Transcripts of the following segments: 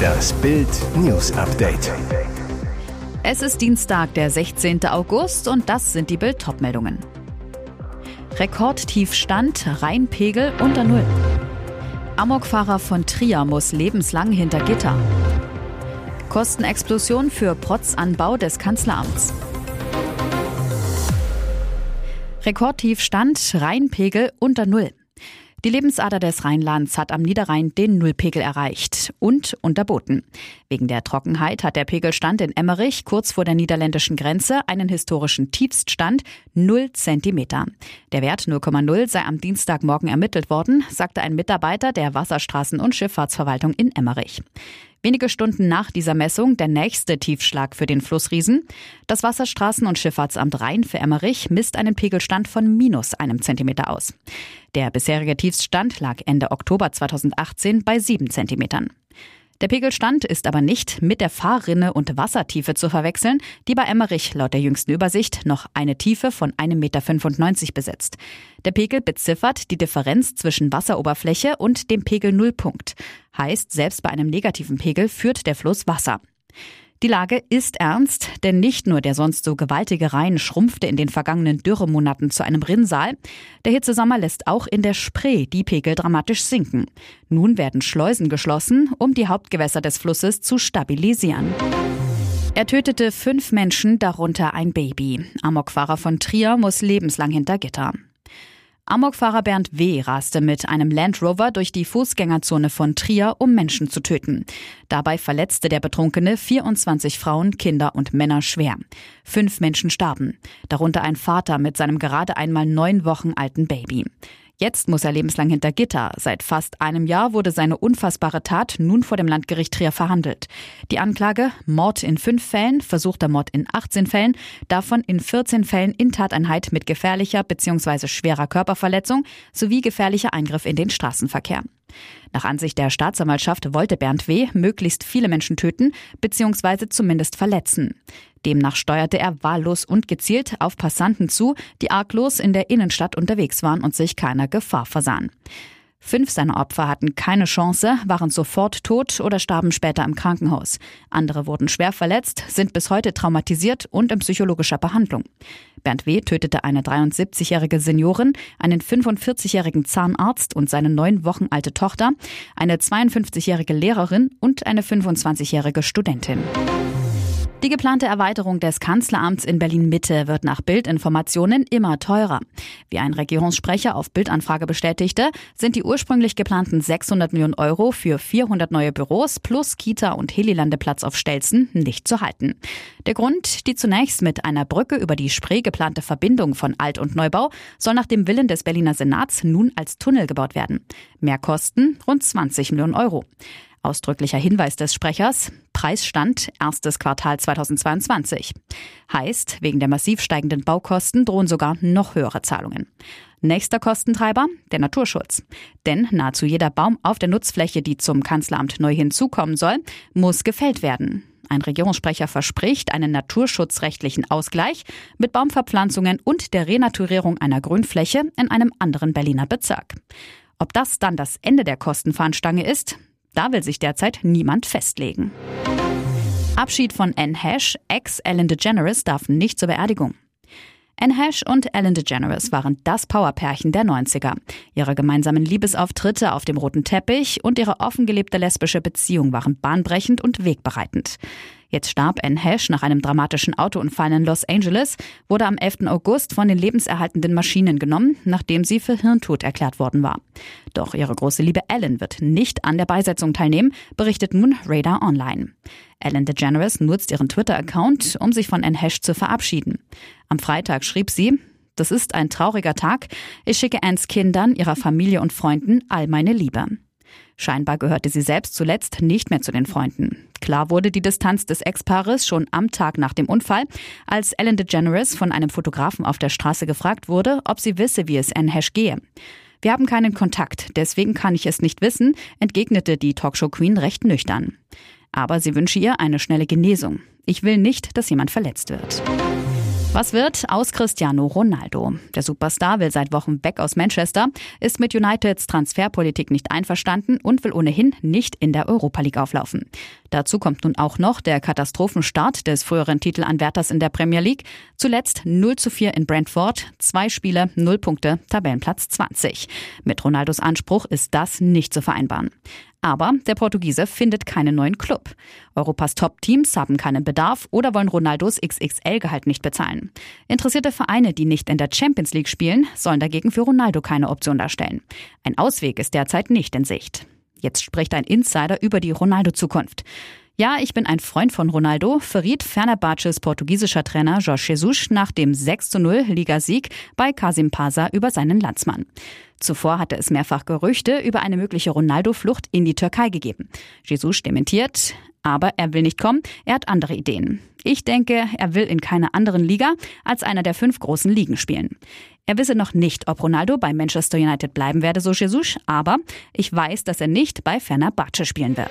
Das Bild-News-Update. Es ist Dienstag, der 16. August und das sind die Bild-Top-Meldungen. Rekordtiefstand, Rheinpegel unter Null. Amokfahrer von Trier muss lebenslang hinter Gitter. Kostenexplosion für Protzanbau des Kanzleramts. Rekordtiefstand, Rheinpegel unter Null. Die Lebensader des Rheinlands hat am Niederrhein den Nullpegel erreicht und unterboten. Wegen der Trockenheit hat der Pegelstand in Emmerich kurz vor der niederländischen Grenze einen historischen Tiefststand 0 Zentimeter. Der Wert 0,0 sei am Dienstagmorgen ermittelt worden, sagte ein Mitarbeiter der Wasserstraßen- und Schifffahrtsverwaltung in Emmerich. Wenige Stunden nach dieser Messung der nächste Tiefschlag für den Flussriesen. Das Wasserstraßen- und Schifffahrtsamt Rhein für Emmerich misst einen Pegelstand von -1 Zentimeter aus. Der bisherige Tiefststand lag Ende Oktober 2018 bei 7 Zentimetern. Der Pegelstand ist aber nicht mit der Fahrrinne und Wassertiefe zu verwechseln, die bei Emmerich laut der jüngsten Übersicht noch eine Tiefe von 1,95 Meter besitzt. Der Pegel beziffert die Differenz zwischen Wasseroberfläche und dem Pegel-Nullpunkt. Heißt, selbst bei einem negativen Pegel führt der Fluss Wasser. Die Lage ist ernst, denn nicht nur der sonst so gewaltige Rhein schrumpfte in den vergangenen Dürremonaten zu einem Rinnsal. Der Hitzesommer lässt auch in der Spree die Pegel dramatisch sinken. Nun werden Schleusen geschlossen, um die Hauptgewässer des Flusses zu stabilisieren. Er tötete 5 Menschen, darunter ein Baby. Amokfahrer von Trier muss lebenslang hinter Gitter. Amokfahrer Bernd W. raste mit einem Land Rover durch die Fußgängerzone von Trier, um Menschen zu töten. Dabei verletzte der Betrunkene 24 Frauen, Kinder und Männer schwer. 5 Menschen starben, darunter ein Vater mit seinem gerade einmal 9 Wochen alten Baby. Jetzt muss er lebenslang hinter Gitter. Seit fast einem Jahr wurde seine unfassbare Tat nun vor dem Landgericht Trier verhandelt. Die Anklage: Mord in 5 Fällen, versuchter Mord in 18 Fällen, davon in 14 Fällen in Tateinheit mit gefährlicher bzw. schwerer Körperverletzung sowie gefährlicher Eingriff in den Straßenverkehr. Nach Ansicht der Staatsanwaltschaft wollte Bernd W. möglichst viele Menschen töten bzw. zumindest verletzen. Demnach steuerte er wahllos und gezielt auf Passanten zu, die arglos in der Innenstadt unterwegs waren und sich keiner Gefahr versahen. 5 seiner Opfer hatten keine Chance, waren sofort tot oder starben später im Krankenhaus. Andere wurden schwer verletzt, sind bis heute traumatisiert und in psychologischer Behandlung. Bernd W. tötete eine 73-jährige Seniorin, einen 45-jährigen Zahnarzt und seine 9 Wochen alte Tochter, eine 52-jährige Lehrerin und eine 25-jährige Studentin. Die geplante Erweiterung des Kanzleramts in Berlin-Mitte wird nach Bildinformationen immer teurer. Wie ein Regierungssprecher auf Bildanfrage bestätigte, sind die ursprünglich geplanten 600 Millionen Euro für 400 neue Büros plus Kita und Helilandeplatz auf Stelzen nicht zu halten. Der Grund: die zunächst mit einer Brücke über die Spree geplante Verbindung von Alt- und Neubau soll nach dem Willen des Berliner Senats nun als Tunnel gebaut werden. Mehr Kosten: rund 20 Millionen Euro. Ausdrücklicher Hinweis des Sprechers: Preisstand erstes Quartal 2022. Heißt, wegen der massiv steigenden Baukosten drohen sogar noch höhere Zahlungen. Nächster Kostentreiber: der Naturschutz. Denn nahezu jeder Baum auf der Nutzfläche, die zum Kanzleramt neu hinzukommen soll, muss gefällt werden. Ein Regierungssprecher verspricht einen naturschutzrechtlichen Ausgleich mit Baumverpflanzungen und der Renaturierung einer Grünfläche in einem anderen Berliner Bezirk. Ob das dann das Ende der Kostenfahnenstange ist? Da will sich derzeit niemand festlegen. Abschied von Anne Heche, Ex-Ellen DeGeneres darf nicht zur Beerdigung. Anne Heche und Ellen DeGeneres waren das Powerpärchen der 90er. Ihre gemeinsamen Liebesauftritte auf dem roten Teppich und ihre offengelebte lesbische Beziehung waren bahnbrechend und wegbereitend. Jetzt starb Anne Heche nach einem dramatischen Autounfall in Los Angeles, wurde am 11. August von den lebenserhaltenden Maschinen genommen, nachdem sie für hirntot erklärt worden war. Doch ihre große Liebe Ellen wird nicht an der Beisetzung teilnehmen, berichtet nun Radar Online. Ellen DeGeneres nutzt ihren Twitter-Account, um sich von Anne Heche zu verabschieden. Am Freitag schrieb sie: „Das ist ein trauriger Tag. Ich schicke Annes Kindern, ihrer Familie und Freunden all meine Liebe.“ Scheinbar gehörte sie selbst zuletzt nicht mehr zu den Freunden. Klar wurde die Distanz des Ex-Paares schon am Tag nach dem Unfall, als Ellen DeGeneres von einem Fotografen auf der Straße gefragt wurde, ob sie wisse, wie es Anne Heche gehe. „Wir haben keinen Kontakt, deswegen kann ich es nicht wissen“, entgegnete die Talkshow-Queen recht nüchtern. Aber sie wünsche ihr eine schnelle Genesung. „Ich will nicht, dass jemand verletzt wird.“ Was wird aus Cristiano Ronaldo? Der Superstar will seit Wochen weg aus Manchester, ist mit Uniteds Transferpolitik nicht einverstanden und will ohnehin nicht in der Europa League auflaufen. Dazu kommt nun auch noch der Katastrophenstart des früheren Titelanwärters in der Premier League. Zuletzt 0:4 in Brentford, 2 Spiele, 0 Punkte, Tabellenplatz 20. Mit Ronaldos Anspruch ist das nicht zu vereinbaren. Aber der Portugiese findet keinen neuen Club. Europas Top-Teams haben keinen Bedarf oder wollen Ronaldos XXL-Gehalt nicht bezahlen. Interessierte Vereine, die nicht in der Champions League spielen, sollen dagegen für Ronaldo keine Option darstellen. Ein Ausweg ist derzeit nicht in Sicht. Jetzt spricht ein Insider über die Ronaldo-Zukunft. Ja, ich bin ein Freund von Ronaldo, verriet Fenerbahces portugiesischer Trainer Jorge Jesus nach dem 6:0 Ligasieg bei Kasımpaşa über seinen Landsmann. Zuvor hatte es mehrfach Gerüchte über eine mögliche Ronaldo-Flucht in die Türkei gegeben. Jesus dementiert, aber er will nicht kommen, er hat andere Ideen. Ich denke, er will in keiner anderen Liga als einer der 5 großen Ligen spielen. Er wisse noch nicht, ob Ronaldo bei Manchester United bleiben werde, so Jesus, aber ich weiß, dass er nicht bei Fenerbahce spielen wird.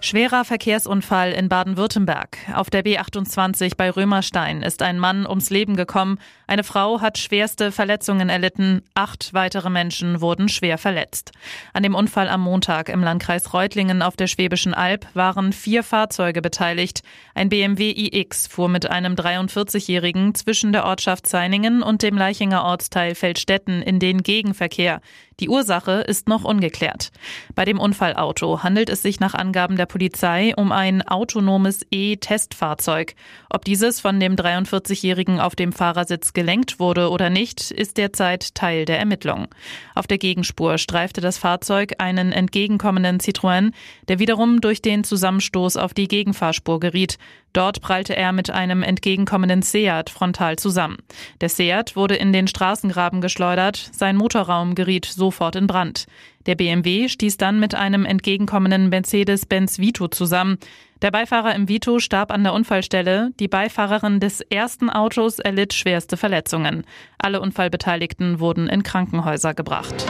Schwerer Verkehrsunfall in Baden-Württemberg. Auf der B28 bei Römerstein ist ein Mann ums Leben gekommen. Eine Frau hat schwerste Verletzungen erlitten. 8 weitere Menschen wurden schwer verletzt. An dem Unfall am Montag im Landkreis Reutlingen auf der Schwäbischen Alb waren 4 Fahrzeuge beteiligt. Ein BMW iX fuhr mit einem 43-Jährigen zwischen der Ortschaft Zeiningen und dem Leichinger Ortsteil Feldstetten in den Gegenverkehr. Die Ursache ist noch ungeklärt. Bei dem Unfallauto handelt es sich nach Angaben der Polizei um ein autonomes E-Testfahrzeug. Ob dieses von dem 43-Jährigen auf dem Fahrersitz gelenkt wurde oder nicht, ist derzeit Teil der Ermittlungen. Auf der Gegenspur streifte das Fahrzeug einen entgegenkommenden Citroën, der wiederum durch den Zusammenstoß auf die Gegenfahrspur geriet. Dort prallte er mit einem entgegenkommenden Seat frontal zusammen. Der Seat wurde in den Straßengraben geschleudert, sein Motorraum geriet sofort in Brand. Der BMW stieß dann mit einem entgegenkommenden Mercedes-Benz Vito zusammen. Der Beifahrer im Vito starb an der Unfallstelle. Die Beifahrerin des ersten Autos erlitt schwerste Verletzungen. Alle Unfallbeteiligten wurden in Krankenhäuser gebracht.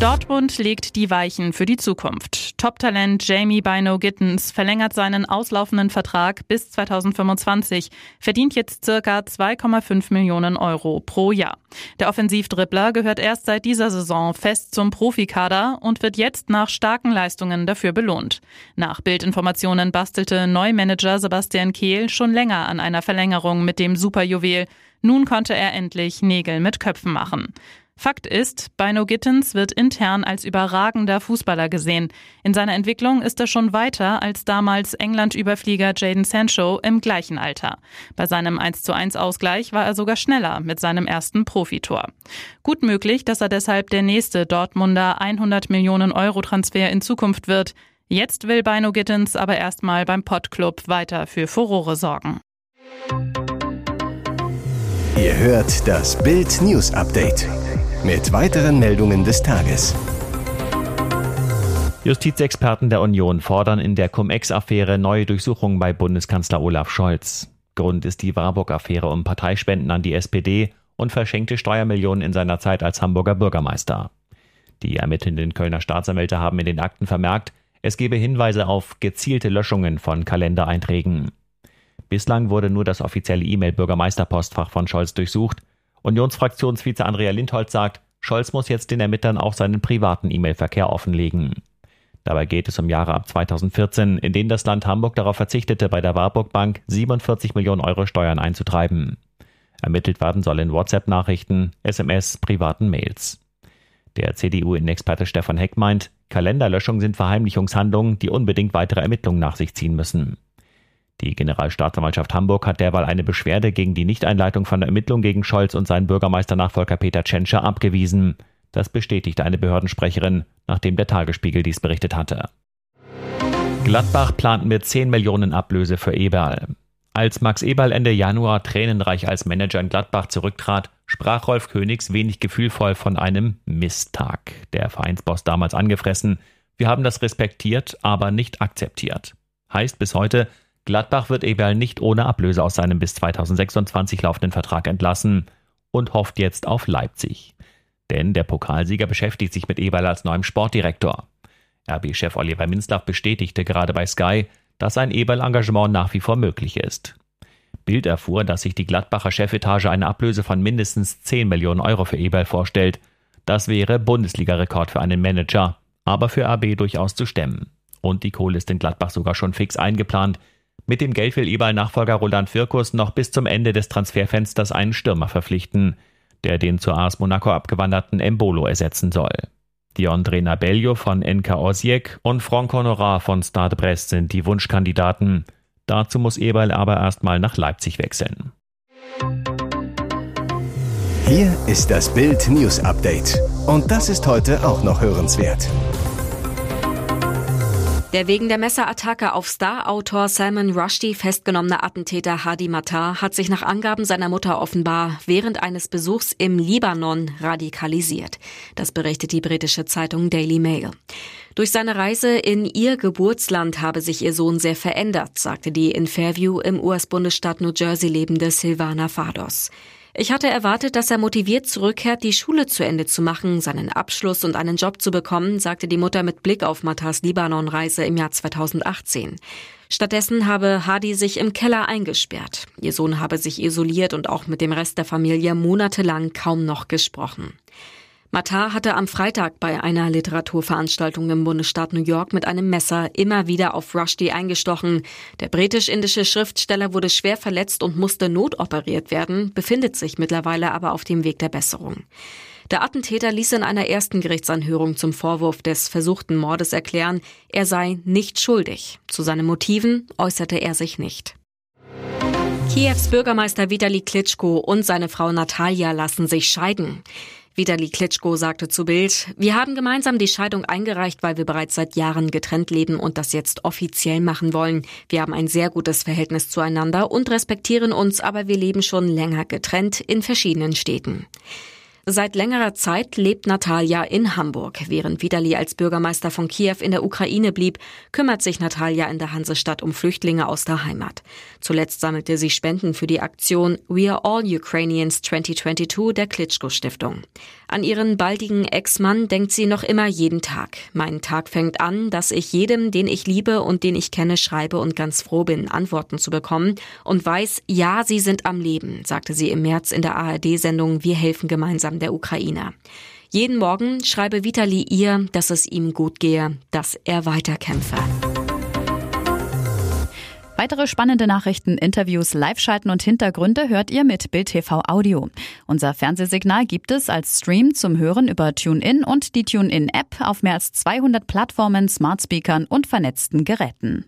Dortmund legt die Weichen für die Zukunft. Top-Talent Jamie Bynoe-Gittens verlängert seinen auslaufenden Vertrag bis 2025, verdient jetzt circa 2,5 Millionen Euro pro Jahr. Der Offensivdribbler gehört erst seit dieser Saison fest zum Profikader und wird jetzt nach starken Leistungen dafür belohnt. Nach Bildinformationen bastelte Neumanager Sebastian Kehl schon länger an einer Verlängerung mit dem Superjuwel. Nun konnte er endlich Nägel mit Köpfen machen. Fakt ist, Bynoe-Gittens wird intern als überragender Fußballer gesehen. In seiner Entwicklung ist er schon weiter als damals England-Überflieger Jadon Sancho im gleichen Alter. Bei seinem 1:1-Ausgleich war er sogar schneller mit seinem ersten Profitor. Gut möglich, dass er deshalb der nächste Dortmunder 100-Millionen-Euro-Transfer in Zukunft wird. Jetzt will Bynoe-Gittens aber erstmal beim Pott-Club weiter für Furore sorgen. Ihr hört das Bild News Update mit weiteren Meldungen des Tages. Justizexperten der Union fordern in der Cum-Ex-Affäre neue Durchsuchungen bei Bundeskanzler Olaf Scholz. Grund ist die Warburg-Affäre um Parteispenden an die SPD und verschenkte Steuermillionen in seiner Zeit als Hamburger Bürgermeister. Die ermittelnden Kölner Staatsanwälte haben in den Akten vermerkt, es gebe Hinweise auf gezielte Löschungen von Kalendereinträgen. Bislang wurde nur das offizielle E-Mail-Bürgermeisterpostfach von Scholz durchsucht. Unionsfraktionsvize Andrea Lindholz sagt, Scholz muss jetzt den Ermittlern auch seinen privaten E-Mail-Verkehr offenlegen. Dabei geht es um Jahre ab 2014, in denen das Land Hamburg darauf verzichtete, bei der Warburg Bank 47 Millionen Euro Steuern einzutreiben. Ermittelt werden soll in WhatsApp-Nachrichten, SMS, privaten Mails. Der CDU-Innenexperte Stefan Heck meint, Kalenderlöschungen sind Verheimlichungshandlungen, die unbedingt weitere Ermittlungen nach sich ziehen müssen. Die Generalstaatsanwaltschaft Hamburg hat derweil eine Beschwerde gegen die Nichteinleitung von Ermittlungen gegen Scholz und seinen Bürgermeisternachfolger Peter Tschentscher abgewiesen. Das bestätigte eine Behördensprecherin, nachdem der Tagesspiegel dies berichtet hatte. Gladbach plant mit 10 Millionen Ablöse für Eberl. Als Max Eberl Ende Januar tränenreich als Manager in Gladbach zurücktrat, sprach Rolf König wenig gefühlvoll von einem Misstag. Der Vereinsboss damals angefressen: Wir haben das respektiert, aber nicht akzeptiert. Heißt bis heute, Gladbach wird Eberl nicht ohne Ablöse aus seinem bis 2026 laufenden Vertrag entlassen und hofft jetzt auf Leipzig. Denn der Pokalsieger beschäftigt sich mit Eberl als neuem Sportdirektor. RB-Chef Oliver Minzlaff bestätigte gerade bei Sky, dass ein Eberl-Engagement nach wie vor möglich ist. Bild erfuhr, dass sich die Gladbacher Chefetage eine Ablöse von mindestens 10 Millionen Euro für Eberl vorstellt. Das wäre Bundesliga-Rekord für einen Manager, aber für RB durchaus zu stemmen. Und die Kohle ist in Gladbach sogar schon fix eingeplant. Mit dem Geld will Eberl-Nachfolger Roland Firkus noch bis zum Ende des Transferfensters einen Stürmer verpflichten, der den zur AS Monaco abgewanderten Embolo ersetzen soll. Diondre Nabello von NK Osijek und Franck Honorat von Stade Brest sind die Wunschkandidaten. Dazu muss Eberl aber erstmal nach Leipzig wechseln. Hier ist das Bild News Update. Und das ist heute auch noch hörenswert. Der wegen der Messerattacke auf Star-Autor Salman Rushdie festgenommene Attentäter Hadi Matar hat sich nach Angaben seiner Mutter offenbar während eines Besuchs im Libanon radikalisiert. Das berichtet die britische Zeitung Daily Mail. Durch seine Reise in ihr Geburtsland habe sich ihr Sohn sehr verändert, sagte die in Fairview im US-Bundesstaat New Jersey lebende Silvana Fados. Ich hatte erwartet, dass er motiviert zurückkehrt, die Schule zu Ende zu machen, seinen Abschluss und einen Job zu bekommen, sagte die Mutter mit Blick auf Matars Libanon-Reise im Jahr 2018. Stattdessen habe Hadi sich im Keller eingesperrt. Ihr Sohn habe sich isoliert und auch mit dem Rest der Familie monatelang kaum noch gesprochen. Matar hatte am Freitag bei einer Literaturveranstaltung im Bundesstaat New York mit einem Messer immer wieder auf Rushdie eingestochen. Der britisch-indische Schriftsteller wurde schwer verletzt und musste notoperiert werden, befindet sich mittlerweile aber auf dem Weg der Besserung. Der Attentäter ließ in einer ersten Gerichtsanhörung zum Vorwurf des versuchten Mordes erklären, er sei nicht schuldig. Zu seinen Motiven äußerte er sich nicht. Kiews Bürgermeister Vitali Klitschko und seine Frau Natalia lassen sich scheiden. Vitali Klitschko sagte zu Bild, wir haben gemeinsam die Scheidung eingereicht, weil wir bereits seit Jahren getrennt leben und das jetzt offiziell machen wollen. Wir haben ein sehr gutes Verhältnis zueinander und respektieren uns, aber wir leben schon länger getrennt in verschiedenen Städten. Seit längerer Zeit lebt Natalia in Hamburg. Während Vitali als Bürgermeister von Kiew in der Ukraine blieb, kümmert sich Natalia in der Hansestadt um Flüchtlinge aus der Heimat. Zuletzt sammelte sie Spenden für die Aktion We Are All Ukrainians 2022 der Klitschko-Stiftung. An ihren baldigen Ex-Mann denkt sie noch immer jeden Tag. Mein Tag fängt an, dass ich jedem, den ich liebe und den ich kenne, schreibe und ganz froh bin, Antworten zu bekommen und weiß, ja, sie sind am Leben, sagte sie im März in der ARD-Sendung Wir helfen gemeinsam der Ukraine. Jeden Morgen schreibe Vitali ihr, dass es ihm gut gehe, dass er weiterkämpfe. Weitere spannende Nachrichten, Interviews, Live-Schalten und Hintergründe hört ihr mit Bild TV Audio. Unser Fernsehsignal gibt es als Stream zum Hören über TuneIn und die TuneIn-App auf mehr als 200 Plattformen, Smartspeakern und vernetzten Geräten.